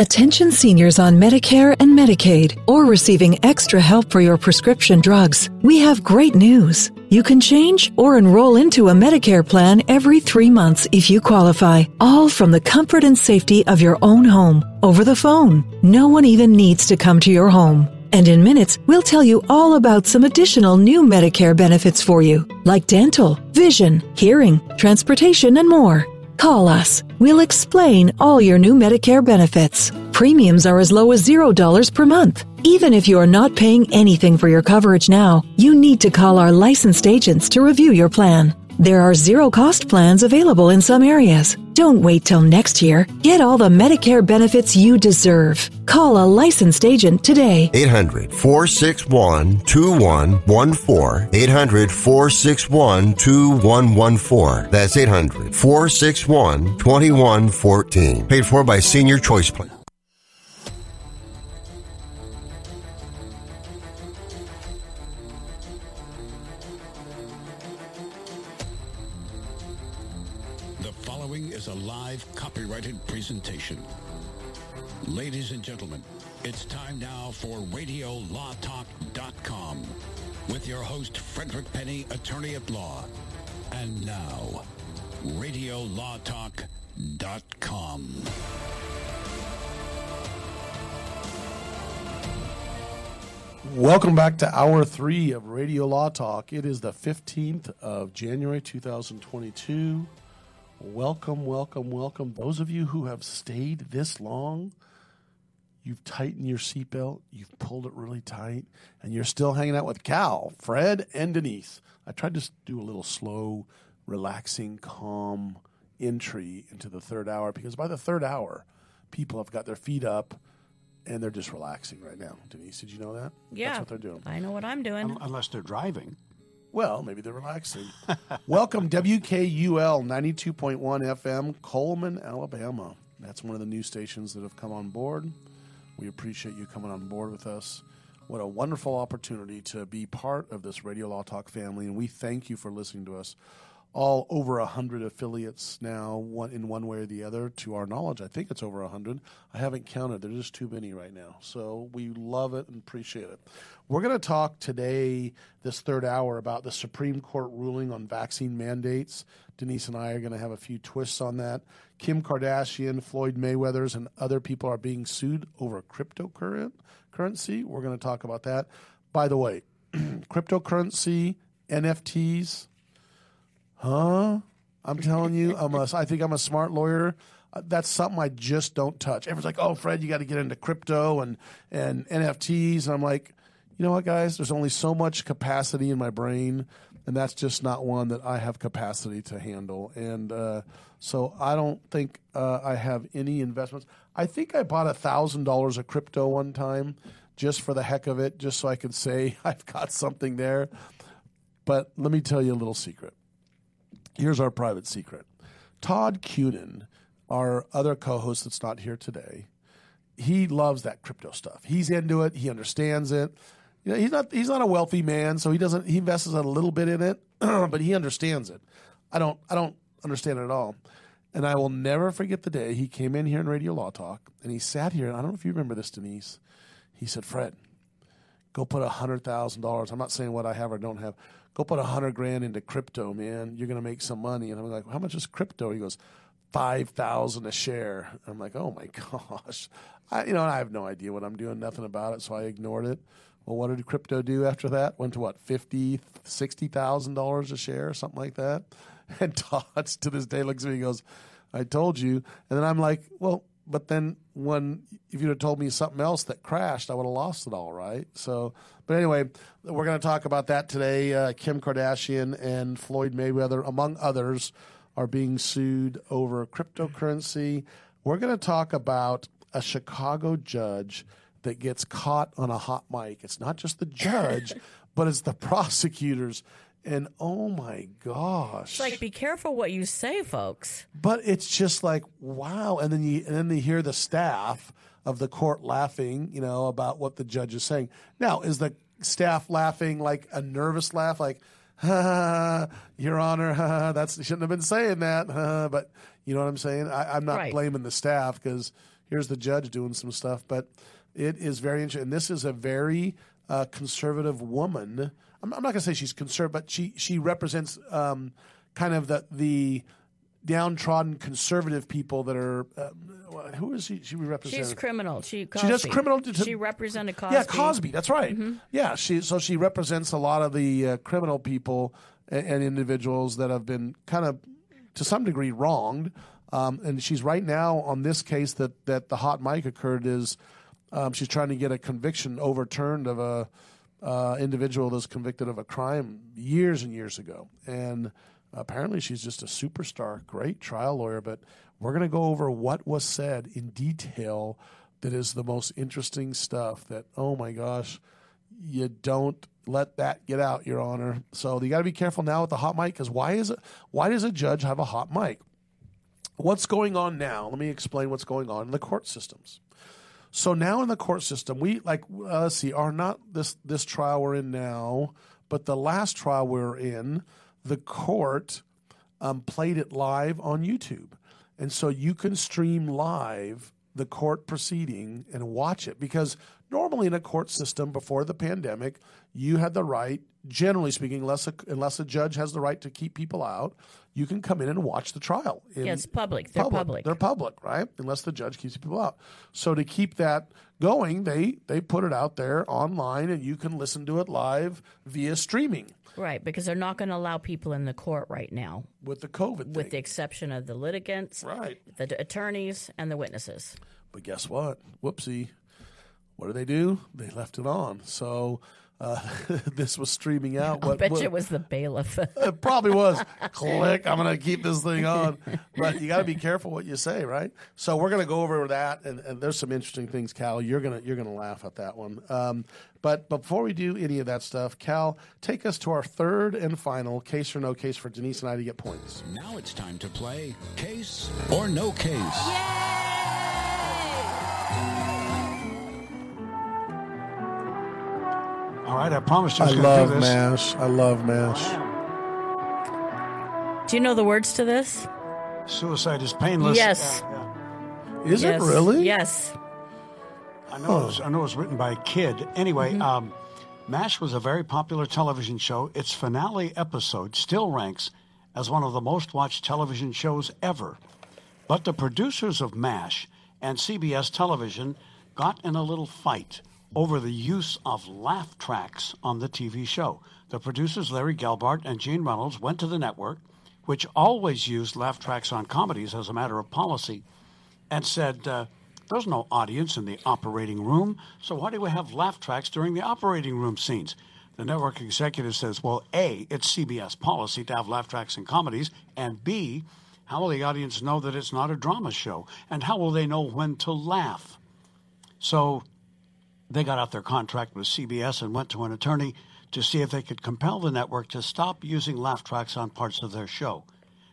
Attention seniors on Medicare and Medicaid or receiving extra help for your prescription drugs. We have great news. You can change or enroll into a Medicare plan every 3 months if you qualify, all from the comfort and safety of your own home, over the phone. No one even needs to come to your home. And in minutes, we'll tell you all about some additional new Medicare benefits for you, like dental, vision, hearing, transportation, and more. Call us. We'll explain all your new Medicare benefits. Premiums are as low as $0 per month. Even if you are not paying anything for your coverage now, you need to call our licensed agents to review your plan. There are zero-cost plans available in some areas. Don't wait till next year. Get all the Medicare benefits you deserve. Call a licensed agent today. 800-461-2114. 800-461-2114. That's 800-461-2114. Paid for by Senior Choice Plan. Presentation. Ladies and gentlemen, it's time now for RadioLawTalk.com with your host, Frederick Penny, attorney at law. And now, RadioLawTalk.com. Welcome back to Hour 3 of Radio Law Talk. It is the 15th of January, 2022. Welcome, welcome, welcome. Those of you who have stayed this long, you've tightened your seatbelt, you've pulled it really tight, and you're still hanging out with Cal, Fred, and Denise. I tried to do a little slow, relaxing, calm entry into the third hour because by the third hour, people have got their feet up and they're just relaxing right now. Denise, did you know that? Yeah. That's what they're doing. I know what I'm doing. Unless they're driving. Well, maybe they're relaxing. Welcome, WKUL 92.1 FM, Coleman, Alabama. That's one of the new stations that have come on board. We appreciate you coming on board with us. What a wonderful opportunity to be part of this Radio Law Talk family, and we thank you for listening to us. All over 100 affiliates now, one in one way or the other. To our knowledge, I think it's over 100. I haven't counted. There's just too many right now. So we love it and appreciate it. We're going to talk today, this third hour, about the Supreme Court ruling on vaccine mandates. Denise and I are going to have a few twists on that. Kim Kardashian, Floyd Mayweather, and other people are being sued over cryptocurrency. We're going to talk about that. By the way, cryptocurrency, NFTs, I'm telling you, I think I'm a smart lawyer. That's something I just don't touch. Everyone's like, oh, Fred, you got to get into crypto and NFTs. And I'm like, you know what, guys? There's only so much capacity in my brain, and that's just not one that I have capacity to handle. And so I don't think I have any investments. I think I bought $1,000 of crypto one time just for the heck of it, just so I could say I've got something there. But let me tell you a little secret. Here's our private secret. Todd Cunin, our other co-host that's not here today, he loves that crypto stuff. He's into it. He understands it. You know, he's not a wealthy man, so he invests a little bit in it, but he understands it. I don't understand it at all. And I will never forget the day he came in here in Radio Law Talk and he sat here, and I don't know if you remember this, Denise. He said, Fred, go put $100,000. I'm not saying what I have or don't have. Go put $100,000 into crypto, man. You're going to make some money. And I'm like, how much is crypto? He goes, $5,000 a share. I'm like, oh my gosh. I have no idea what I'm doing, nothing about it. So I ignored it. Well, what did crypto do after that? Went to what, $50,000, $60,000 a share, something like that. And Todd to this day looks at me and goes, I told you. And then I'm like, well, but then if you'd have told me something else that crashed, I would have lost it all, right? So, but anyway, we're going to talk about that today. Kim Kardashian and Floyd Mayweather, among others, are being sued over cryptocurrency. We're going to talk about a Chicago judge that gets caught on a hot mic. It's not just the judge, but it's the prosecutors. And oh my gosh! It's like, be careful what you say, folks. But it's just like, wow. And then they hear the staff of the court laughing, you know, about what the judge is saying. Now, is the staff laughing like a nervous laugh, like, ha, Your Honor, ha, that's shouldn't have been saying that, ha, but you know what I'm saying? I'm not blaming the staff because Here's the judge doing some stuff. But it is very interesting. And this is a very conservative woman. I'm not going to say she's conservative, but she represents kind of the downtrodden conservative people that are who is she? She represents. She's criminal. She does criminal. She represented Cosby. Yeah, Cosby. That's right. Mm-hmm. Yeah, she represents a lot of the criminal people and individuals that have been kind of to some degree wronged. And she's right now on this case that the hot mic occurred is she's trying to get a conviction overturned of a individual that's convicted of a crime years and years ago. And apparently she's just a superstar, great trial lawyer. But we're going to go over what was said in detail that is the most interesting stuff that, oh, my gosh, you don't let that get out, Your Honor. So you got to be careful now with the hot mic because why does a judge have a hot mic? What's going on now? Let me explain what's going on in the court systems. So now in the court system, we let's see, are not this trial we're in now, but the last trial we were in, the court played it live on YouTube. And so you can stream live the court proceeding and watch it because normally in a court system before the pandemic, you had the right, generally speaking, unless a judge has the right to keep people out, you can come in and watch the trial. Yeah, it's public. They're public. They're public, right? Unless the judge keeps people out. So to keep that going, they put it out there online, and you can listen to it live via streaming. Right, because they're not going to allow people in the court right now. With the COVID thing. With the exception of the litigants, right, the attorneys, and the witnesses. But guess what? Whoopsie. What do? They left it on. So this was streaming out. I bet it was the bailiff. It probably was. Click, I'm going to keep this thing on. But you got to be careful what you say, right? So we're going to go over that, and there's some interesting things, Cal. You're gonna laugh at that one. But before we do any of that stuff, Cal, take us to our third and final case or no case for Denise and I to get points. Now it's time to play Case or No Case. Yay! All right, I promised you I was going to do this. I love MASH. Do you know the words to this? Suicide is painless. Yes. Yeah. Is it really? Yes. I know it was written by a kid. Anyway, mm-hmm. MASH was a very popular television show. Its finale episode still ranks as one of the most watched television shows ever. But the producers of MASH and CBS Television got in a little fight over the use of laugh tracks on the TV show. The producers, Larry Gelbart and Gene Reynolds, went to the network, which always used laugh tracks on comedies as a matter of policy, and said, there's no audience in the operating room, so why do we have laugh tracks during the operating room scenes? The network executive says, well, A, it's CBS policy to have laugh tracks in comedies, and B, how will the audience know that it's not a drama show? And how will they know when to laugh? So they got out their contract with CBS and went to an attorney to see if they could compel the network to stop using laugh tracks on parts of their show.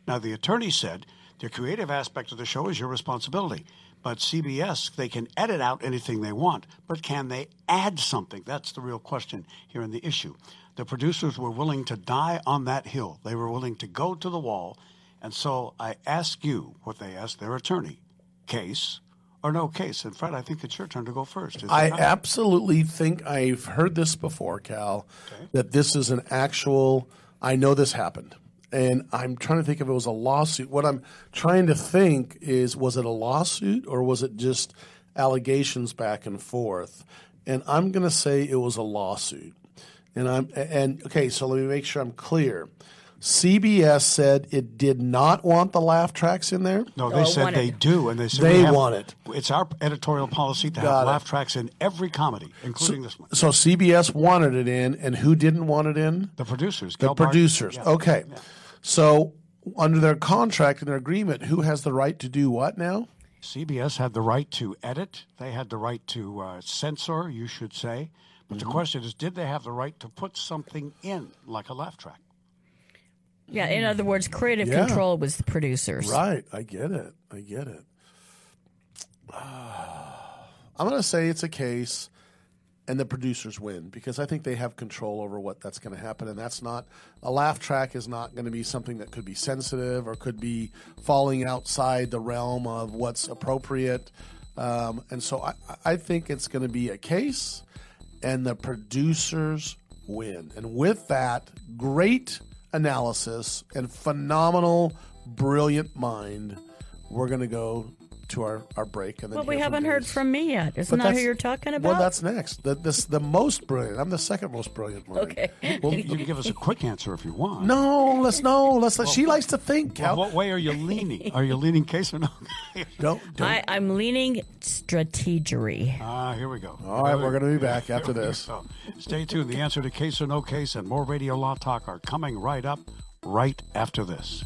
Now, the attorney said, the creative aspect of the show is your responsibility, but CBS, they can edit out anything they want, but can they add something? That's the real question here in the issue. The producers were willing to die on that hill. They were willing to go to the wall, and so I ask you what they asked their attorney, case or no case. And Fred, I think it's your turn to go first. I absolutely think I've heard this before, Cal, okay, that this is an actual, I know this happened. And I'm trying to think if it was a lawsuit. What I'm trying to think is, was it a lawsuit or was it just allegations back and forth? And I'm going to say it was a lawsuit. Okay, so let me make sure I'm clear. CBS said it did not want the laugh tracks in there. No, they said they do, and they said they want it. It's our editorial policy to have laugh tracks in every comedy, including this one. So CBS wanted it in, and who didn't want it in? The producers. The producers. Yeah. Okay. Yeah. So under their contract and their agreement, who has the right to do what now? CBS had the right to edit. They had the right to censor, you should say. But mm-hmm. The question is, did they have the right to put something in, like a laugh track? Yeah, in other words, creative control was the producers. Right, I get it. I'm going to say it's a case, and the producers win, because I think they have control over what that's going to happen, and that's not – a laugh track is not going to be something that could be sensitive or could be falling outside the realm of what's appropriate. And so I think it's going to be a case, and the producers win. And with that, great analysis and phenomenal, brilliant mind, we're going to go to our break. And then well, we haven't heard from me yet. Isn't that who you're talking about? Well, that's next. The most brilliant. I'm the second most brilliant one. Okay. Well, you can give us a quick answer if you want. No, let's no. Let's. Well, she likes to think. Well, what way are you leaning? Are you leaning case or no? Don't. I'm leaning strategery. Ah, here we go. All right, we're going to be back after this. So stay tuned. The answer to Case or No Case and more Radio Law Talk are coming right up right after this.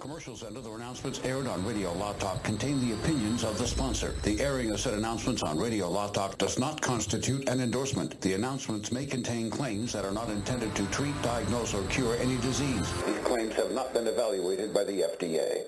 Commercials and other announcements aired on Radio Law Talk contain the opinions of the sponsor. The airing of said announcements on Radio Law Talk does not constitute an endorsement. The announcements may contain claims that are not intended to treat, diagnose, or cure any disease. These claims have not been evaluated by the FDA.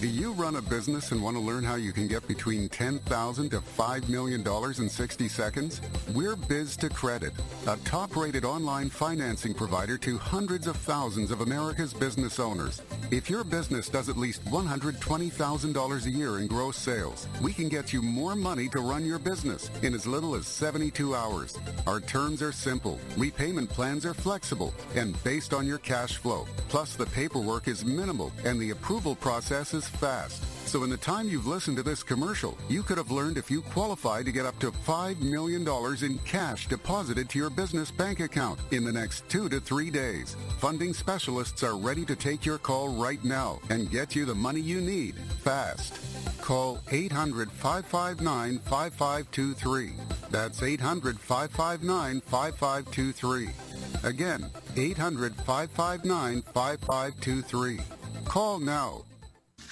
Do you run a business and want to learn how you can get between $10,000 to $5 million in 60 seconds? We're Biz2Credit, a top-rated online financing provider to hundreds of thousands of America's business owners. If your business does at least $120,000 a year in gross sales, we can get you more money to run your business in as little as 72 hours. Our terms are simple, repayment plans are flexible, and based on your cash flow. Plus, the paperwork is minimal, and the approval process is fast. So in the time you've listened to this commercial, you could have learned if you qualify to get up to $5 million in cash deposited to your business bank account in the next 2 to 3 days. Funding specialists are ready to take your call right now and get you the money you need fast. Call 800-559-5523. That's 800-559-5523. Again, 800-559-5523. Call now.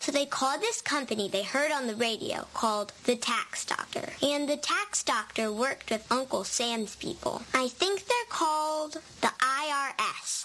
So they called this company they heard on the radio called The Tax Doctor. And The Tax Doctor worked with Uncle Sam's people. I think they're called the IRS.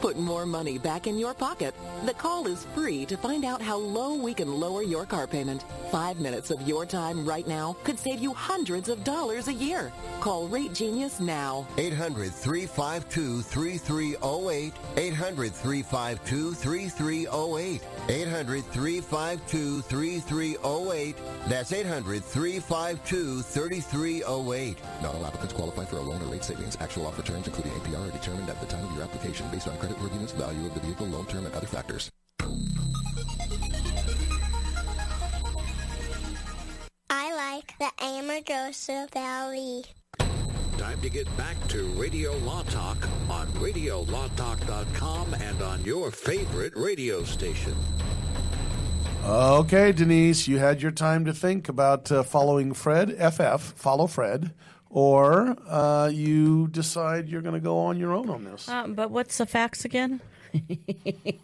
Put more money back in your pocket. The call is free to find out how low we can lower your car payment. 5 minutes of your time right now could save you hundreds of dollars a year. Call Rate Genius now. 800-352-3308. 800-352-3308. 800-352-3308. That's 800-352-3308. Not all applicants qualify for a loan or rate savings. Actual offer terms, including APR, are determined at the time of your application based on creditworthiness, value of the vehicle, loan term, and other factors. I like the Amargosa Valley. Time to get back to Radio Law Talk on radiolawtalk.com and on your favorite radio station. Okay, Denise, you had your time to think about following Fred, FF, follow Fred, or you decide you're going to go on your own on this. But what's the facts again?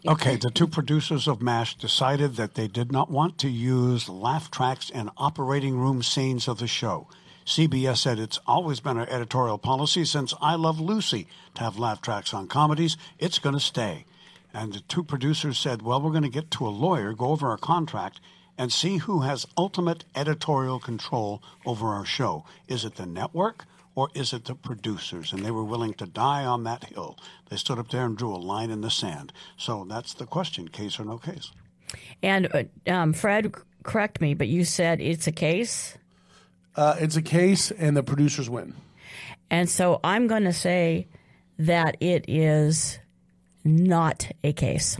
Okay, the two producers of MASH decided that they did not want to use laugh tracks and operating room scenes of the show. CBS said it's always been our editorial policy since I Love Lucy to have laugh tracks on comedies. It's going to stay. And the two producers said, well, we're going to get to a lawyer, go over our contract, and see who has ultimate editorial control over our show. Is it the network or is it the producers? And they were willing to die on that hill. They stood up there and drew a line in the sand. So that's the question, case or no case. And Fred, correct me, but you said it's a case? It's a case, and the producers win. And so I'm going to say that it is not a case.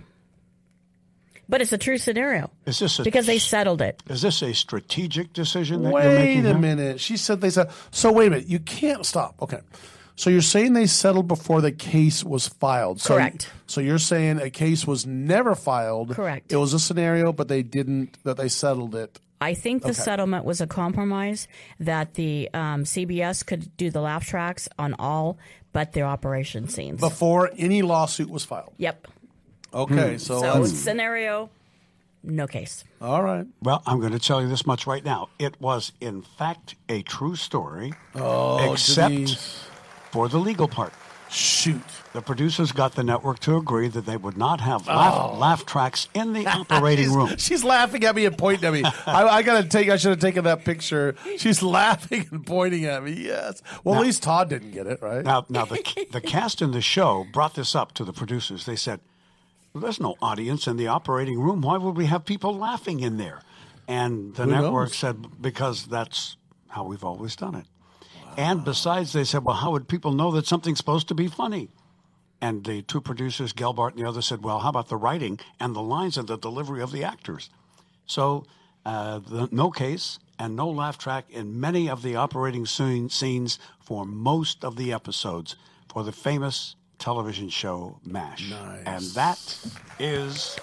But it's a true scenario. Is this because they settled it. Is this a strategic decision that you're making? Wait a minute. She said they settled. So wait a minute. You can't stop. Okay. So you're saying they settled before the case was filed. So correct. So you're saying a case was never filed. Correct. It was a scenario, but they didn't – that they settled it. I think the settlement was a compromise that the CBS could do the laugh tracks on all but their operation scenes. Before any lawsuit was filed. Yep. Okay. So scenario, no case. All right. Well, I'm going to tell you this much right now. It was, in fact, a true story, except for the legal part. Shoot. The producers got the network to agree that they would not have laugh tracks in the operating room. She's laughing at me and pointing at me. I should have taken that picture. She's laughing and pointing at me. Yes. Well, now, at least Todd didn't get it, right? Now the cast in the show brought this up to the producers. They said, well, there's no audience in the operating room. Why would we have people laughing in there? And the network said, because that's how we've always done it. And besides, they said, well, how would people know that something's supposed to be funny? And the two producers, Gelbart and the other, said, well, how about the writing and the lines and the delivery of the actors? So no case and no laugh track in many of the operating scenes for most of the episodes for the famous television show MASH. Nice. And that is...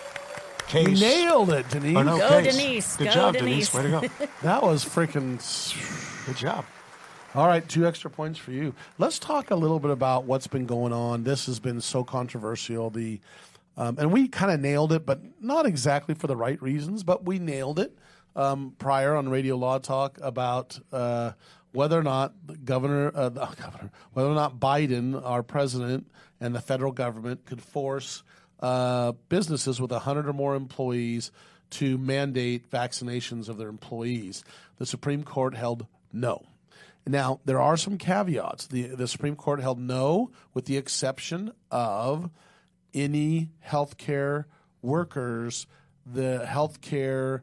Case. Nailed it, Denise. No go, case. Denise. Good go, job, Denise. Way to go. That was freaking... Good job. All right, 2 extra points for you. Let's talk a little bit about what's been going on. This has been so controversial. And we kind of nailed it, but not exactly for the right reasons, but we nailed it prior on Radio Law Talk about whether or not whether or not Biden, our president, and the federal government could force businesses with 100 or more employees to mandate vaccinations of their employees. The Supreme Court held no. Now, there are some caveats. The Supreme Court held no with the exception of any healthcare workers. The healthcare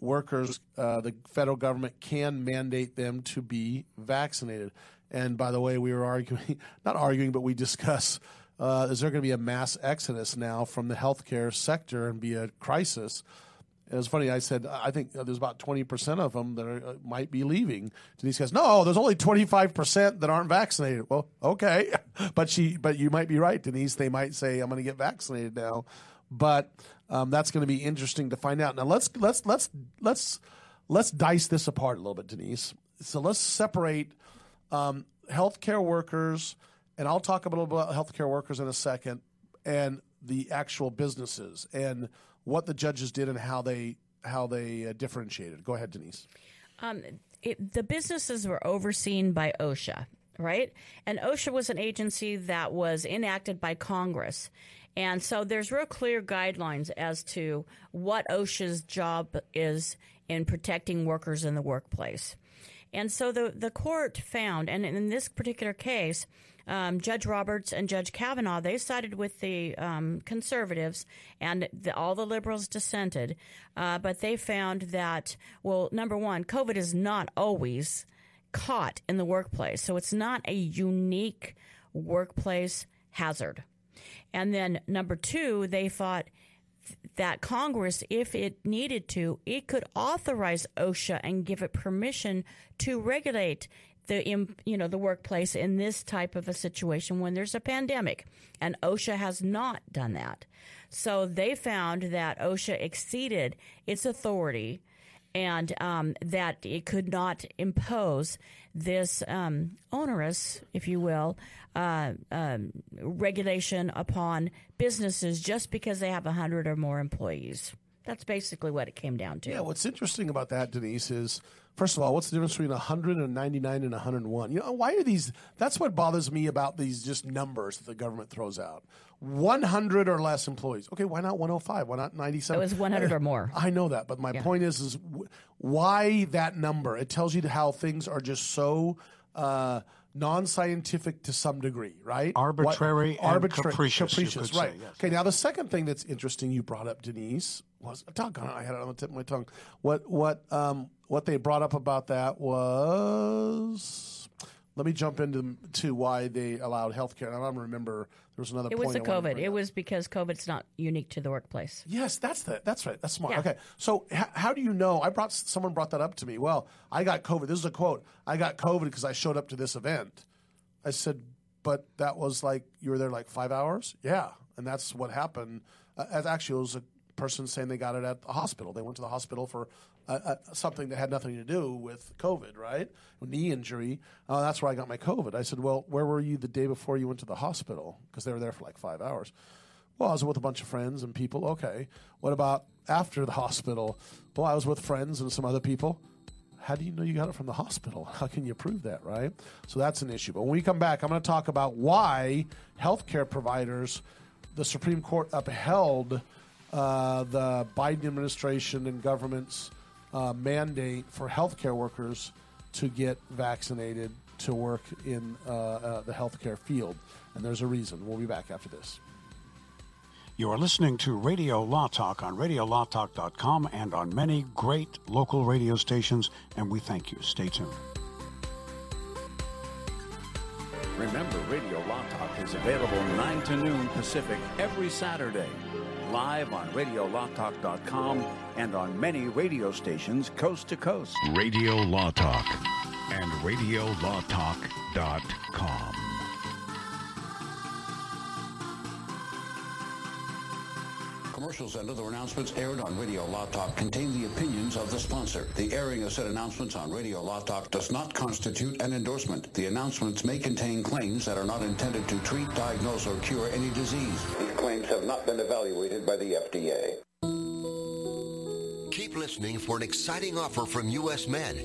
workers, the federal government can mandate them to be vaccinated. And by the way, we were not arguing, but we discussed, is there going to be a mass exodus now from the healthcare sector and be a crisis? It was funny. I said, I think there's about 20% of them that might be leaving. Denise goes, no, there's only 25% that aren't vaccinated. Well, okay. But you might be right, Denise. They might say, I'm going to get vaccinated now. But that's going to be interesting to find out. Now, let's dice this apart a little bit, Denise. So let's separate healthcare workers, and I'll talk a little bit about healthcare workers in a second, and the actual businesses and what the judges did and how they differentiated. Go ahead, Denise. The businesses were overseen by OSHA, right? And OSHA was an agency that was enacted by Congress. And so there's real clear guidelines as to what OSHA's job is in protecting workers in the workplace. And so the court found, and in this particular case, Judge Roberts and Judge Kavanaugh, they sided with the conservatives, and all the liberals dissented. But they found that, well, number one, COVID is not always caught in the workplace. So it's not a unique workplace hazard. And then number two, they thought that Congress, if it needed to, it could authorize OSHA and give it permission to regulate the workplace in this type of a situation when there's a pandemic, and OSHA has not done that. So they found that OSHA exceeded its authority, and that it could not impose this onerous, if you will, regulation upon businesses just because they have 100 or more employees. That's basically what it came down to. Yeah, what's interesting about that, Denise, is, first of all, what's the difference between 199 and 101? You know, why are these – that's what bothers me about these just numbers that the government throws out. 100 or less employees. Okay, why not 105? Why not 97? It was 100 or more. I know that, but my point is why that number? It tells you how things are just so non-scientific to some degree, right? Arbitrary and capricious, right. Say, yes. Okay, now the second thing that's interesting you brought up, Denise, was – doggone it, I had it on the tip of my tongue. What they brought up about that was – let me jump into to why they allowed health care. I don't remember – there was another point. It was the COVID. It was because COVID's not unique to the workplace. Yes, that's right. That's smart. Yeah. Okay. So how do you know? Someone brought that up to me. Well, I got COVID. This is a quote. I got COVID because I showed up to this event. I said, but that was like you were there like 5 hours? Yeah. And that's what happened. Actually, it was a person saying they got it at the hospital. They went to the hospital for something that had nothing to do with COVID, right? A knee injury. That's where I got my COVID. I said, well, where were you the day before you went to the hospital? Because they were there for like 5 hours. Well, I was with a bunch of friends and people. Okay. What about after the hospital? Well, I was with friends and some other people. How do you know you got it from the hospital? How can you prove that, right? So that's an issue. But when we come back, I'm going to talk about why healthcare providers, the Supreme Court upheld the Biden administration and government's mandate for healthcare workers to get vaccinated to work in the healthcare field. And there's a reason. We'll be back after this. You are listening to Radio Law Talk on radiolawtalk.com and on many great local radio stations, and we thank you. Stay tuned. Remember, Radio Law Talk is available 9 to noon Pacific every Saturday. Live on RadioLawTalk.com and on many radio stations coast to coast. Radio Law Talk and RadioLawTalk.com. Commercials and other announcements aired on Radio Law Talk contain the opinions of the sponsor. The airing of said announcements on Radio Law Talk does not constitute an endorsement. The announcements may contain claims that are not intended to treat, diagnose, or cure any disease. These claims have not been evaluated by the FDA. Keep listening for an exciting offer from U.S. Med.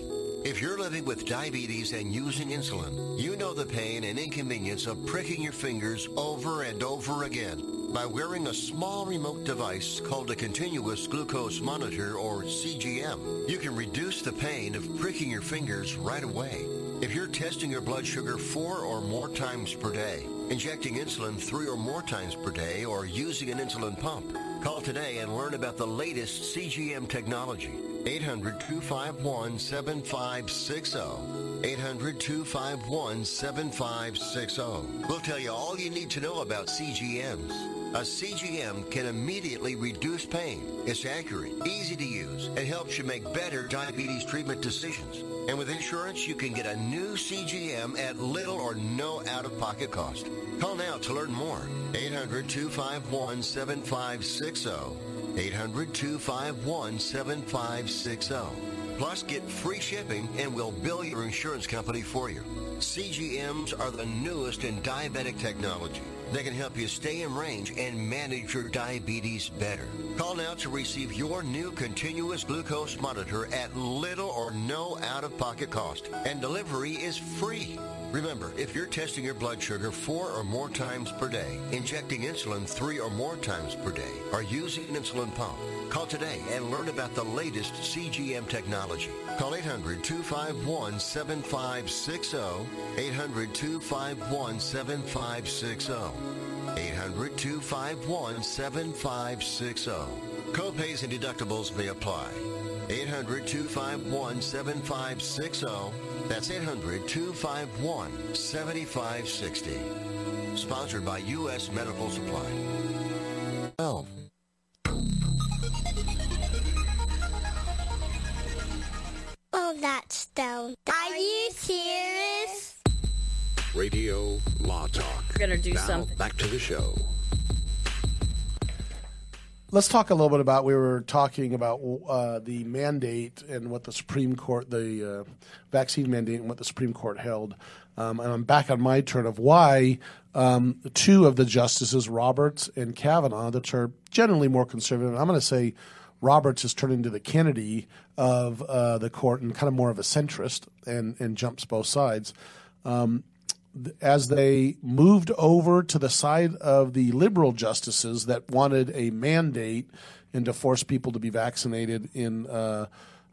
If you're living with diabetes and using insulin, you know the pain and inconvenience of pricking your fingers over and over again. By wearing a small remote device called a continuous glucose monitor, or CGM, you can reduce the pain of pricking your fingers right away. If you're testing your blood sugar 4 or more times per day, injecting insulin 3 or more times per day, or using an insulin pump, call today and learn about the latest CGM technology. 800-251-7560. 800-251-7560. We'll tell you all you need to know about CGMs. A CGM can immediately reduce pain. It's accurate, easy to use, and helps you make better diabetes treatment decisions. And with insurance, you can get a new CGM at little or no out-of-pocket cost. Call now to learn more. 800-251-7560. 800-251-7560. Plus, get free shipping, and we'll bill your insurance company for you. CGMs are the newest in diabetic technology. They can help you stay in range and manage your diabetes better. Call now to receive your new continuous glucose monitor at little or no out-of-pocket cost, and delivery is free. Remember, if you're testing your blood sugar 4 or more times per day, injecting insulin 3 or more times per day, or using an insulin pump, call today and learn about the latest CGM technology. Call 800-251-7560, 800-251-7560, 800-251-7560. Copays and deductibles may apply. 800-251-7560. That's 800-251-7560. sponsored by U.S. Medical Supply. Well. Oh, that's down. Are you serious? Radio Law Talk. We're going to do something. Back to the show. Let's talk a little bit about, we were talking about the mandate and what the Supreme Court, the vaccine mandate and what the Supreme Court held. And I'm back on my turn of why two of the justices, Roberts and Kavanaugh, that are generally more conservative, and I'm going to say Roberts is turning to the Kennedy of the court and kind of more of a centrist and jumps both sides. As they moved over to the side of the liberal justices that wanted a mandate and to force people to be vaccinated in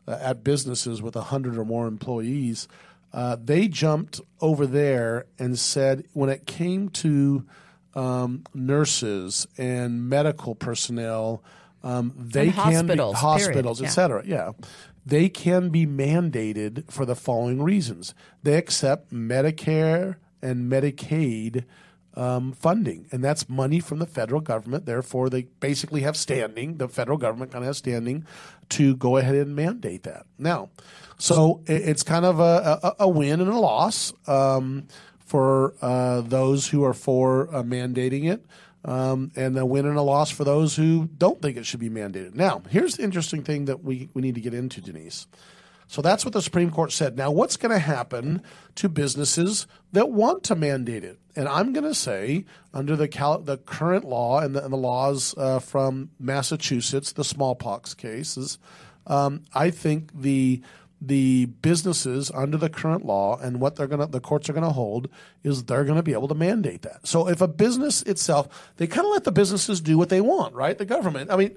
at businesses with 100 or more employees, they jumped over there and said when it came to nurses and medical personnel, they and can hospitals, be hospitals, period. Et cetera. Yeah. They can be mandated for the following reasons. They accept Medicare and Medicaid funding, and that's money from the federal government. Therefore, they basically have standing. The federal government kind of has standing to go ahead and mandate that. Now, so it's kind of a win and a loss for those who are for mandating it, and a win and a loss for those who don't think it should be mandated. Now, here's the interesting thing that we need to get into, Denise. So that's what the Supreme Court said. Now, what's going to happen to businesses that want to mandate it? And I'm going to say under the current law and the laws from Massachusetts, the smallpox cases, I think the businesses under the current law and what the courts are going to hold is they're going to be able to mandate that. So if a business itself, they kind of let the businesses do what they want, right? The government, I mean,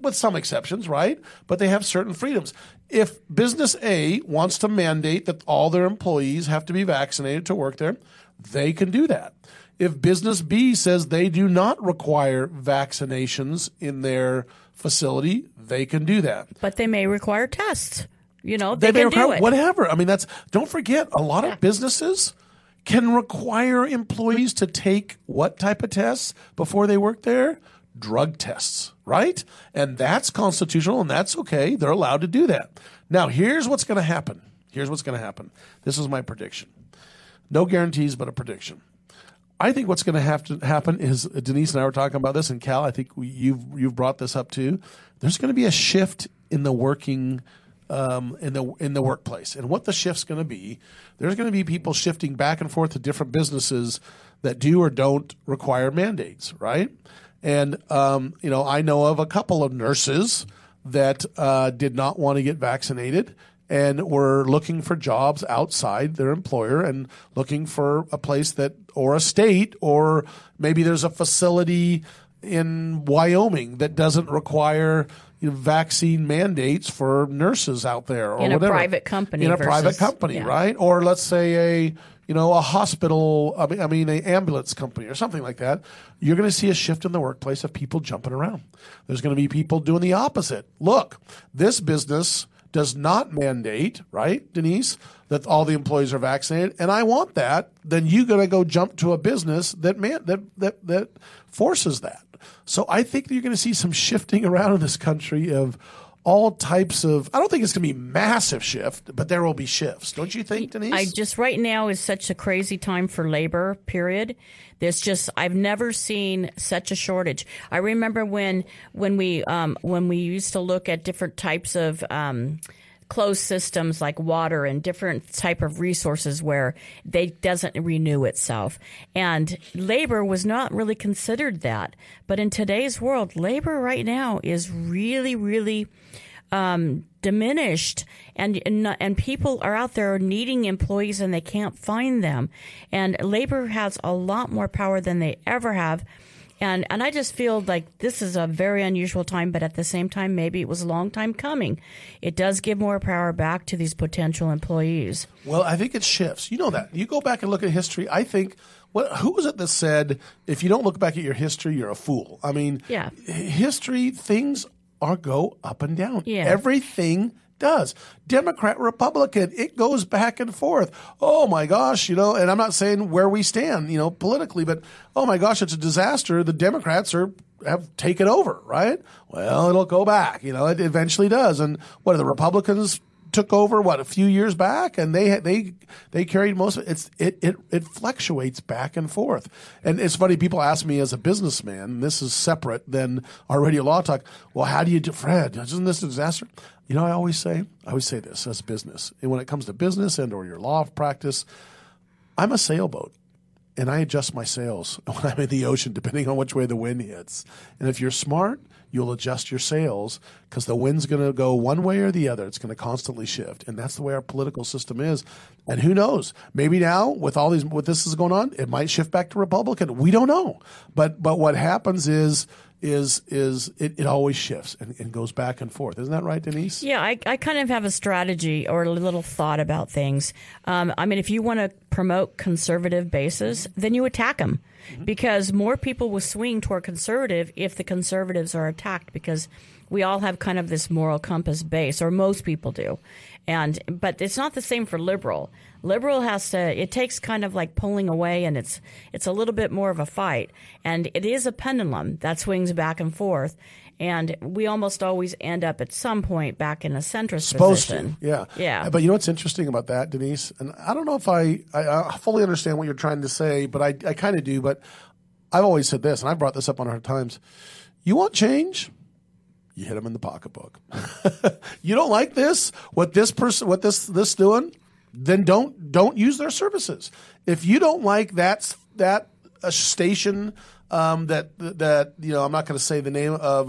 with some exceptions, right? But they have certain freedoms. If business A wants to mandate that all their employees have to be vaccinated to work there, they can do that. If business B says they do not require vaccinations in their facility, they can do that. But they may require tests. You know, they can do it. Whatever. I mean, don't forget, a lot of businesses can require employees to take what type of tests before they work there? Drug tests, right? And that's constitutional, and that's okay. They're allowed to do that. Now, here's what's going to happen. This is my prediction. No guarantees, but a prediction. I think what's going to have to happen is, Denise and I were talking about this, and Cal, I think you've brought this up too. There's going to be a shift in the working in the workplace. And what the shift's going to be, there's going to be people shifting back and forth to different businesses that do or don't require mandates, right? And, you know, I know of a couple of nurses that did not want to get vaccinated and were looking for jobs outside their employer and looking for a place that or a state or maybe there's a facility in Wyoming that doesn't require vaccine mandates for nurses out there or whatever. In a private company, yeah. Right? Or let's say a hospital, an ambulance company or something like that. You're going to see a shift in the workplace of people jumping around. There's going to be people doing the opposite. Look, this business does not mandate, right, Denise, that all the employees are vaccinated, and I want that. Then you're going to go jump to a business that forces that. So I think that you're going to see some shifting around in this country of all types of – I don't think it's going to be a massive shift, but there will be shifts. Don't you think, Denise? Right now is such a crazy time for labor, period. There's just – I've never seen such a shortage. I remember when we used to look at different types of closed systems like water and different type of resources where they doesn't renew itself. And labor was not really considered that. But in today's world, labor right now is really, really diminished. And people are out there needing employees and they can't find them. And labor has a lot more power than they ever have. And I just feel like this is a very unusual time, but at the same time, maybe it was a long time coming. It does give more power back to these potential employees. Well, I think it shifts. You know that. You go back and look at history. I think who was it that said, if you don't look back at your history, you're a fool? I mean, history, things go up and down. Yeah. Everything does. Democrat, Republican, it goes back and forth. Oh my gosh, and I'm not saying where we stand, politically, but oh my gosh, it's a disaster. The Democrats have taken over, right? Well, it'll go back, it eventually does. And what, the Republicans took over, a few years back, and they carried most of it. It fluctuates back and forth. And it's funny, people ask me as a businessman, and this is separate than our Radio Law Talk, well, how do you do, Fred, isn't this a disaster? I always say this as business. And when it comes to business and or your law practice, I'm a sailboat. And I adjust my sails when I'm in the ocean, depending on which way the wind hits. And if you're smart, you'll adjust your sails because the wind's going to go one way or the other. It's going to constantly shift. And that's the way our political system is. And who knows? Maybe now with all these, what this is going on, it might shift back to Republican. We don't know. But what happens is it always shifts and goes back and forth. Isn't that right, Denise? Yeah, I kind of have a strategy or a little thought about things. If you want to promote conservative bases, then you attack them, because more people will swing toward conservative if the conservatives are attacked, because we all have kind of this moral compass base, or most people do. But it's not the same for liberal. Liberal has to, it takes kind of like pulling away, and it's a little bit more of a fight. And it is a pendulum that swings back and forth. And we almost always end up at some point back in a centrist position. Yeah. But what's interesting about that, Denise? And I don't know if I fully understand what you're trying to say, but I kind of do. But I've always said this, and I've brought this up on our times. You want change? You hit them in the pocketbook. You don't like this? What this doing? Then don't use their services. If you don't like that station that I'm not going to say the name of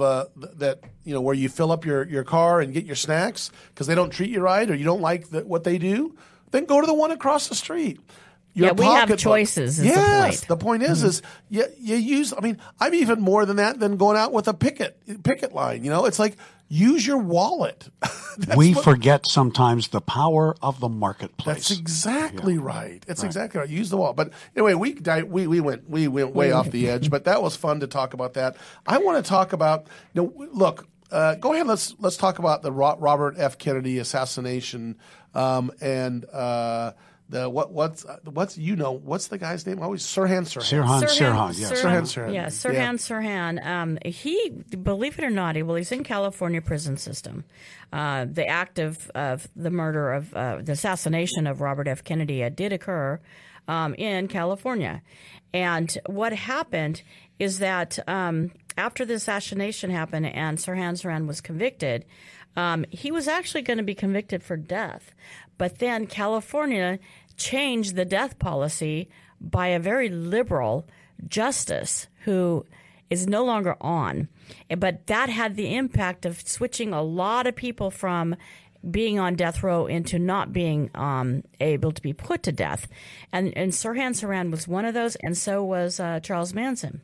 where you fill up your car and get your snacks because they don't treat you right, or you don't like what they do, then go to the one across the street. We have choices. Yes, the point is use. I'm even more than that than going out with a picket line. It's like use your wallet. We forget sometimes the power of the marketplace. That's exactly right. It's right. Exactly right. Use the wallet. But anyway, we went way off the edge. But that was fun to talk about that. I want to talk about. Look. Go ahead. Let's talk about the Robert F. Kennedy assassination and. What's the guy's name? Always Sirhan. Yes. Sirhan. He, believe it or not, he's in California prison system. The act of the murder of the assassination of Robert F. Kennedy did occur in California, and what happened is that after the assassination happened and Sirhan was convicted. He was actually going to be convicted for death, but then California changed the death policy by a very liberal justice who is no longer on. But that had the impact of switching a lot of people from being on death row into not being able to be put to death. And Sirhan was one of those, and so was Charles Manson.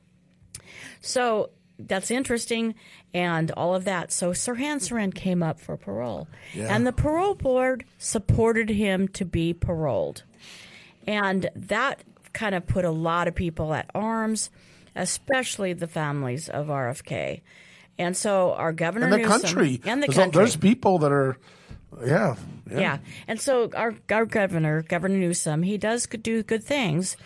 So that's interesting and all of that. So Sirhan came up for parole. Yeah. And the parole board supported him to be paroled. And that kind of put a lot of people at arms, especially the families of RFK. And so our Governor Newsom. And the country. There's people that are – Yeah. And so our Governor Newsom, he does do good things.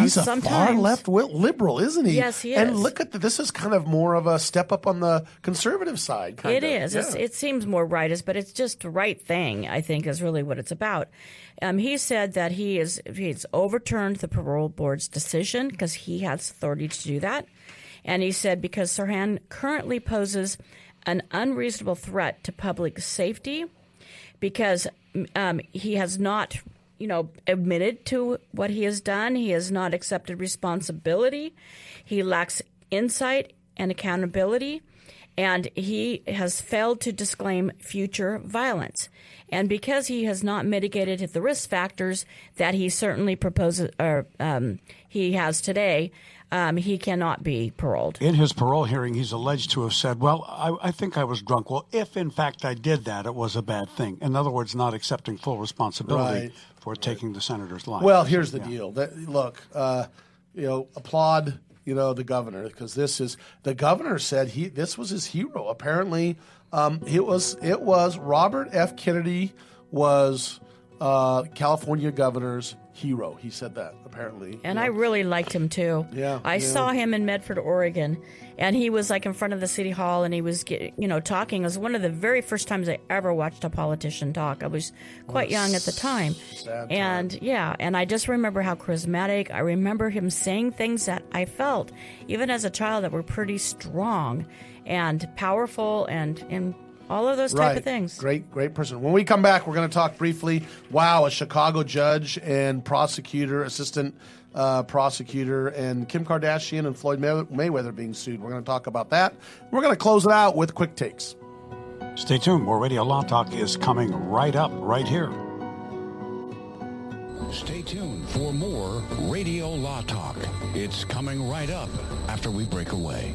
He's a far left liberal, isn't he? Yes, he is. And look at this is kind of more of a step up on the conservative side. It is. Yeah. It seems more rightist, but it's just the right thing, I think, is really what it's about. He said that he's overturned the parole board's decision because he has authority to do that. And he said because Sirhan currently poses an unreasonable threat to public safety, because he has not, admitted to what he has done. He has not accepted responsibility. He lacks insight and accountability. And he has failed to disclaim future violence. And because he has not mitigated the risk factors that he certainly proposes or he has today, he cannot be paroled. In his parole hearing, he's alleged to have said, well, I think I was drunk. Well, if in fact I did that, it was a bad thing. In other words, not accepting full responsibility for taking the senator's life. Well, here's the deal. Look, applaud you know, the governor, because this is, the governor said he, this was his hero. Apparently, it was Robert F. Kennedy was California governor's hero. He said that, apparently. And yeah. I really liked him, too. Yeah. I saw him in Medford, Oregon, and he was, like, in front of the city hall, and he was, talking. It was one of the very first times I ever watched a politician talk. I was quite young at the time. Sad and, time. Yeah, and I just remember how charismatic. I remember him saying things that I felt, even as a child, that were pretty strong and powerful and all of those type of things. Great person. When we come back, we're going to talk briefly. Wow, a Chicago judge and prosecutor, assistant prosecutor, and Kim Kardashian and Floyd Mayweather being sued. We're going to talk about that. We're going to close it out with quick takes. Stay tuned. More Radio Law Talk is coming right up, right here. Stay tuned for more Radio Law Talk. It's coming right up after we break away.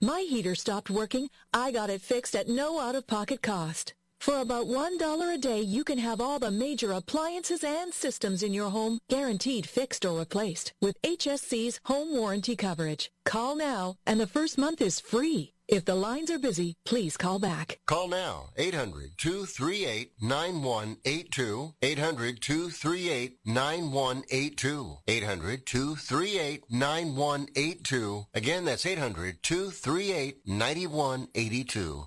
"My heater stopped working. I got it fixed at no out-of-pocket cost." For about $1 a day, you can have all the major appliances and systems in your home guaranteed fixed or replaced with HSC's home warranty coverage. Call now, and the first month is free. If the lines are busy, please call back. Call now, 800-238-9182, 800-238-9182, 800-238-9182. Again, that's 800-238-9182.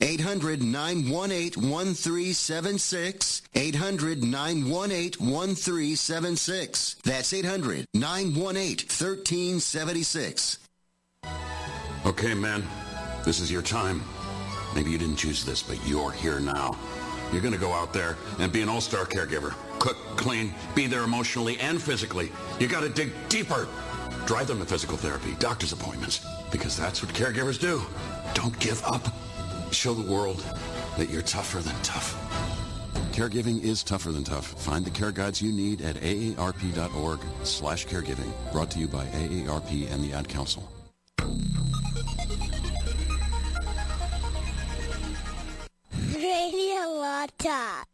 800-918-1376, 800-918-1376. That's 800-918-1376. Okay, man, this is your time. Maybe you didn't choose this, but you're here now. You're going to go out there and be an all-star caregiver. cook, clean, be there emotionally and physically. You got to dig deeper. Drive them to physical therapy, doctor's appointments, because that's what caregivers do. Don't give up. Show the world that you're tougher than tough. Caregiving is tougher than tough. Find the care guides you need at aarp.org/caregiving. Brought to you by AARP and the Ad Council. Radio Law Talk.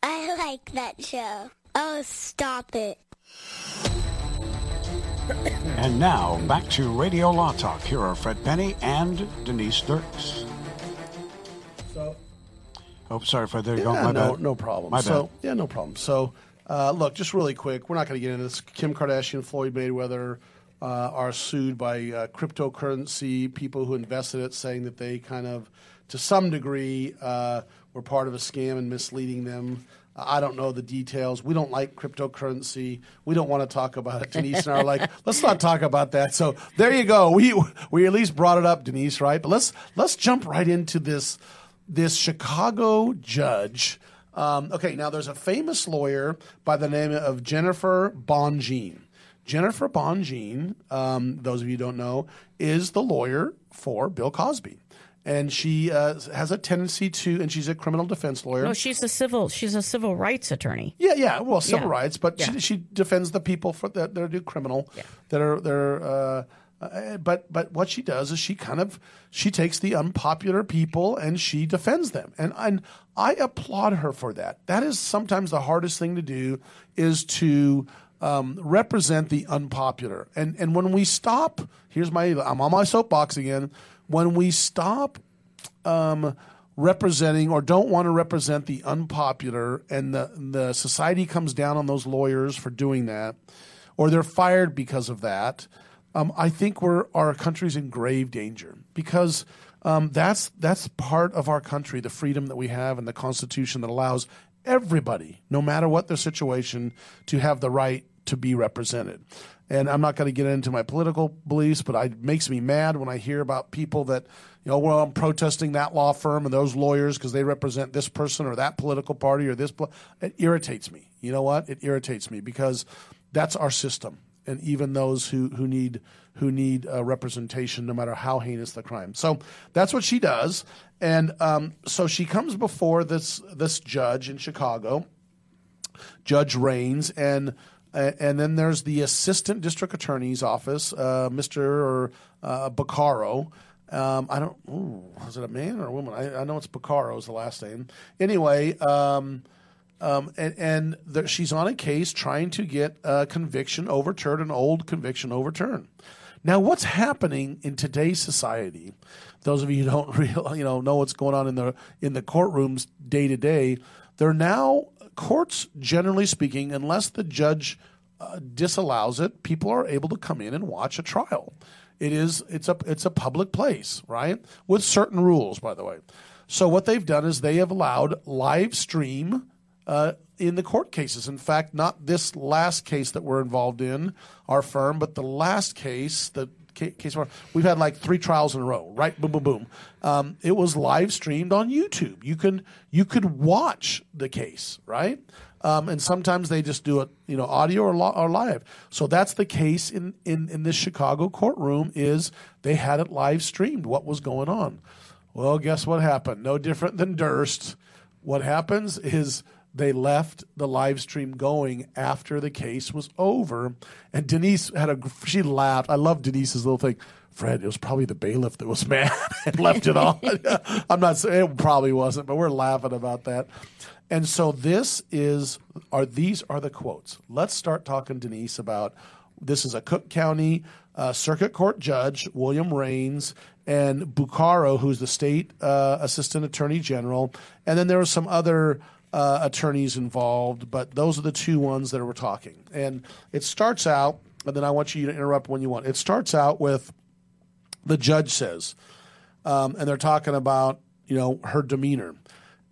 I like that show. Oh, stop it. And now, back to Radio Law Talk. Here are Fred Penny and Denise Dirks. Oh, sorry, Fred. There you go. My bad. No problem. My bad. No problem. So, look, just really quick. We're not going to get into this. Kim Kardashian, Floyd Mayweather are sued by cryptocurrency people who invested it, saying that they kind of, to some degree, were part of a scam and misleading them. I don't know the details. We don't like cryptocurrency. We don't want to talk about it. Denise and I are like, let's not talk about that. So there you go. We at least brought it up, Denise, right? But let's jump right into this. This Chicago judge, now there's a famous lawyer by the name of Jennifer Bonjean. Jennifer Bonjean, those of you who don't know, is the lawyer for Bill Cosby. And she has a tendency to, and she's a criminal defense lawyer. No, she's a civil rights attorney. Yeah, well, civil rights, but she defends the people for that do criminal, but what she does is she takes the unpopular people and she defends them. And I applaud her for that. That is sometimes the hardest thing to do, is to represent the unpopular. And when we stop, I'm on my soapbox again. When we stop representing or don't want to represent the unpopular, and the society comes down on those lawyers for doing that, or they're fired because of that, I think our country's in grave danger, because that's part of our country, the freedom that we have and the Constitution that allows everybody, no matter what their situation, to have the right to be represented. And I'm not going to get into my political beliefs, but it makes me mad when I hear about people that, I'm protesting that law firm and those lawyers because they represent this person or that political party or this. It irritates me. You know what? It irritates me, because that's our system. And even those who need representation, no matter how heinous the crime. So that's what she does, and so she comes before this judge in Chicago, Judge Raines, and then there's the assistant district attorney's office, Mr. Buccaro. I don't. Ooh, is it a man or a woman? I know it's Buccaro is the last name. Anyway. She's on a case trying to get a conviction overturned, an old conviction overturned. Now, what's happening in today's society? Those of you who don't know what's going on in the courtrooms day to day. They're now, courts, generally speaking, unless the judge disallows it, people are able to come in and watch a trial. It's a public place, right? With certain rules, by the way. So what they've done is they have allowed live stream. In the court cases. In fact, not this last case that we're involved in, our firm, but the last case, we've had like 3 trials in a row, right? Boom, boom, boom. It was live streamed on YouTube. You could watch the case, right? And sometimes they just do it, audio or live. So that's the case in this Chicago courtroom, is they had it live streamed, what was going on. Well, guess what happened? No different than Durst. What happens is they left the live stream going after the case was over. And Denise she laughed. I love Denise's little thing. Fred, it was probably the bailiff that was mad and left it on. I'm not saying it probably wasn't, but we're laughing about that. And so these are the quotes. Let's start talking, Denise, about this is a Cook County Circuit Court Judge, William Raines, and Buccaro, who's the state assistant attorney general. And then there were some other attorneys involved, but those are the 2 ones that we're talking. And it starts out, and then I want you to interrupt when you want. It starts out with the judge says, and they're talking about, her demeanor.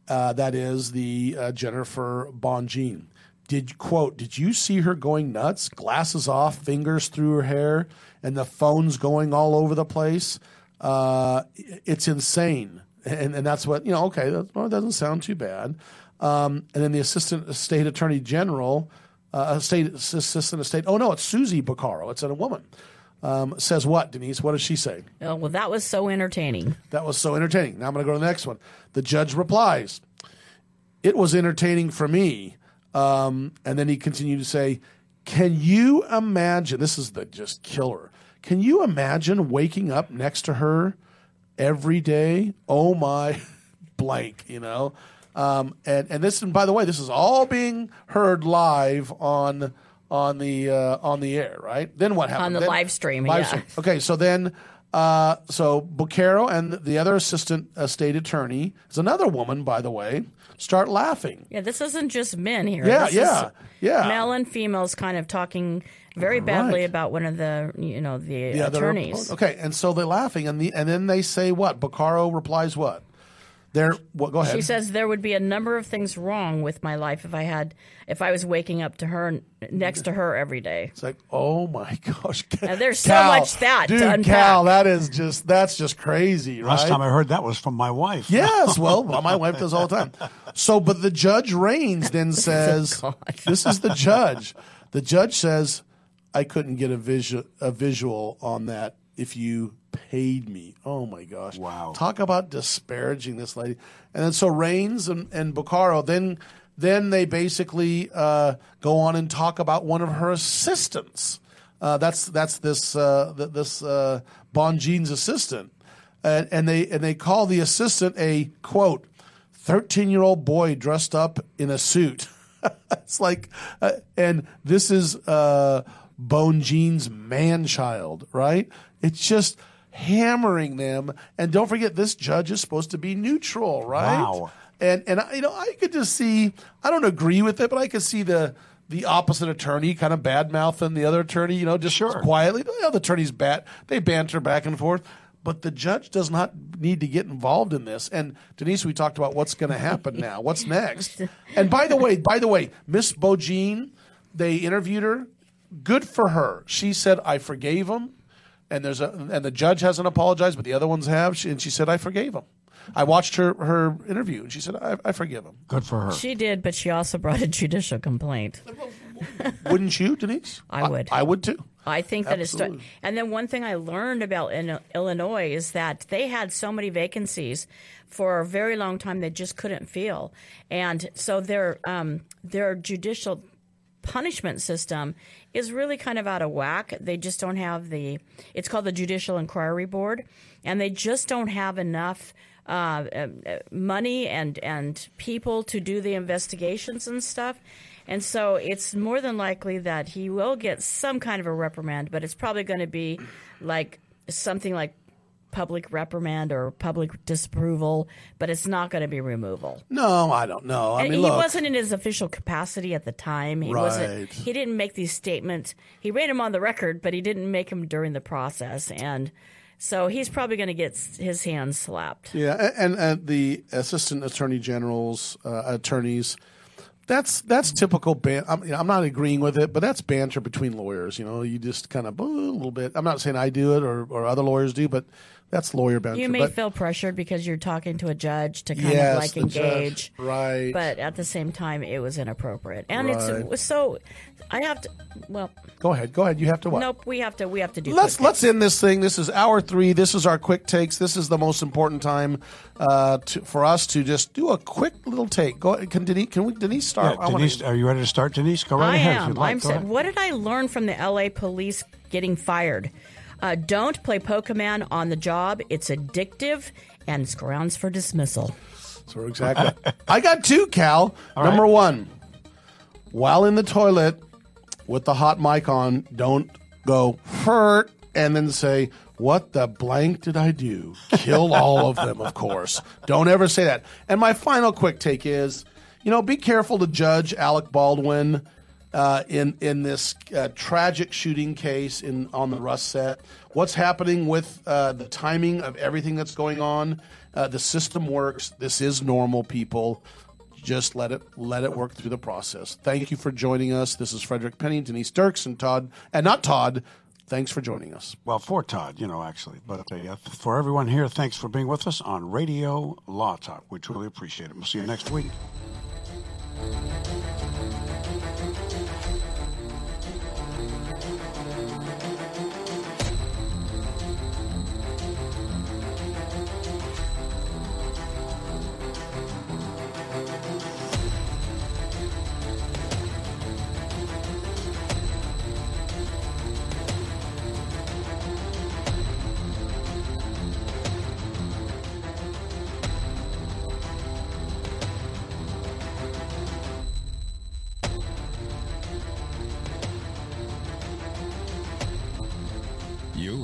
That is the Jennifer Bonjean. Did you see her going nuts? Glasses off, fingers through her hair, and the phone's going all over the place. It's insane. And that's what, okay, that doesn't sound too bad. And then the assistant state attorney general, it's Susie Buccaro. It's a woman. Says what, Denise? What does she say? Oh, well, that was so entertaining. Now I'm going to go to the next one. The judge replies, "It was entertaining for me." And then he continued to say, "Can you imagine?" This is the just killer. "Can you imagine waking up next to her every day? Oh my blank, you know." And by the way, this is all being heard live on the air, right? Then what happened? On the live stream, yeah. Okay, so then, Buccaro and the other assistant state attorney, is another woman, by the way, start laughing. Yeah, this isn't just men here. Yeah, this is male and females kind of talking very badly about one of the, the attorneys. Okay, and so they're laughing, and then they say what? Buccaro replies what? Go ahead. She says there would be a number of things wrong with my life if I was waking up to her next to her every day. It's like, oh my gosh, now, there's so much that to unpack. Cal, that's just crazy. Right? Last time I heard that was from my wife. Yes, well, my wife does all the time. So, but the Judge Raines then says, "This is the judge." The judge says, "I couldn't get a visual on that if you paid me." Oh my gosh. Wow. Talk about disparaging this lady. And then so Raines and Buccaro, then they basically go on and talk about one of her assistants. That's this Bonjean's assistant. And they call the assistant a quote 13-year-old boy dressed up in a suit. It's like and this is Bonjean's man-child, right? It's just hammering them, and don't forget this judge is supposed to be neutral, right? Wow. And I could just see, I don't agree with it, but I could see the opposite attorney kind of bad mouthing the other attorney, just quietly. The other attorneys they banter back and forth, but the judge does not need to get involved in this. And Denise, we talked about what's going to happen now. What's next? And by the way, Miss Bonjean, they interviewed her. Good for her. She said, "I forgave him." And the judge hasn't apologized, but the other ones have. She said, "I forgave him." I watched her interview, and she said, "I forgive him." Good for her. She did, but she also brought a judicial complaint. Wouldn't you, Denise? I would. I would too. I think that absolutely. And then one thing I learned about in Illinois is that they had so many vacancies for a very long time they just couldn't fill, and so their judicial punishment system is really kind of out of whack. They just don't have it's called the Judicial Inquiry Board, and they just don't have enough money and people to do the investigations and stuff. And so it's more than likely that he will get some kind of a reprimand, but it's probably going to be like something like public reprimand or public disapproval, but it's not going to be removal. No, I don't know. I mean, he wasn't in his official capacity at the time. He wasn't. He didn't make these statements. He made them on the record, but he didn't make them during the process, and so he's probably going to get his hands slapped. Yeah, and the assistant attorney general's attorneys. That's typical. I'm not agreeing with it, but that's banter between lawyers. You just kind of a little bit. I'm not saying I do it or other lawyers do, but that's lawyer banter. You may feel pressured because you're talking to a judge to kind of like engage, right? But at the same time, it was inappropriate, and it's so. I have to. Well, go ahead. You have to what? Nope. We have to do. Let's end this thing. This is hour 3. This is our quick takes. This is the most important time for us to just do a quick little take. Go ahead. Can we, Denise? Start. Yeah, Denise, are you ready to start, Denise? Go right ahead. What did I learn from the LA police getting fired? Don't play Pokemon on the job. It's addictive and it's grounds for dismissal. So exactly. I got 2, Cal. All number right. 1, while in the toilet with the hot mic on, don't go hurt and then say, "What the blank did I do?" Kill all of them, of course. Don't ever say that. And my final quick take is, be careful to judge Alec Baldwin in this tragic shooting case on the Rust set. What's happening with the timing of everything that's going on? The system works. This is normal, people. Just let it work through the process. Thank you for joining us. This is Frederick Penny, Denise Dirks, and Todd. And not Todd. Thanks for joining us. Well, for Todd, actually. But for everyone here, thanks for being with us on Radio Law Talk. We truly appreciate it. We'll see you next week.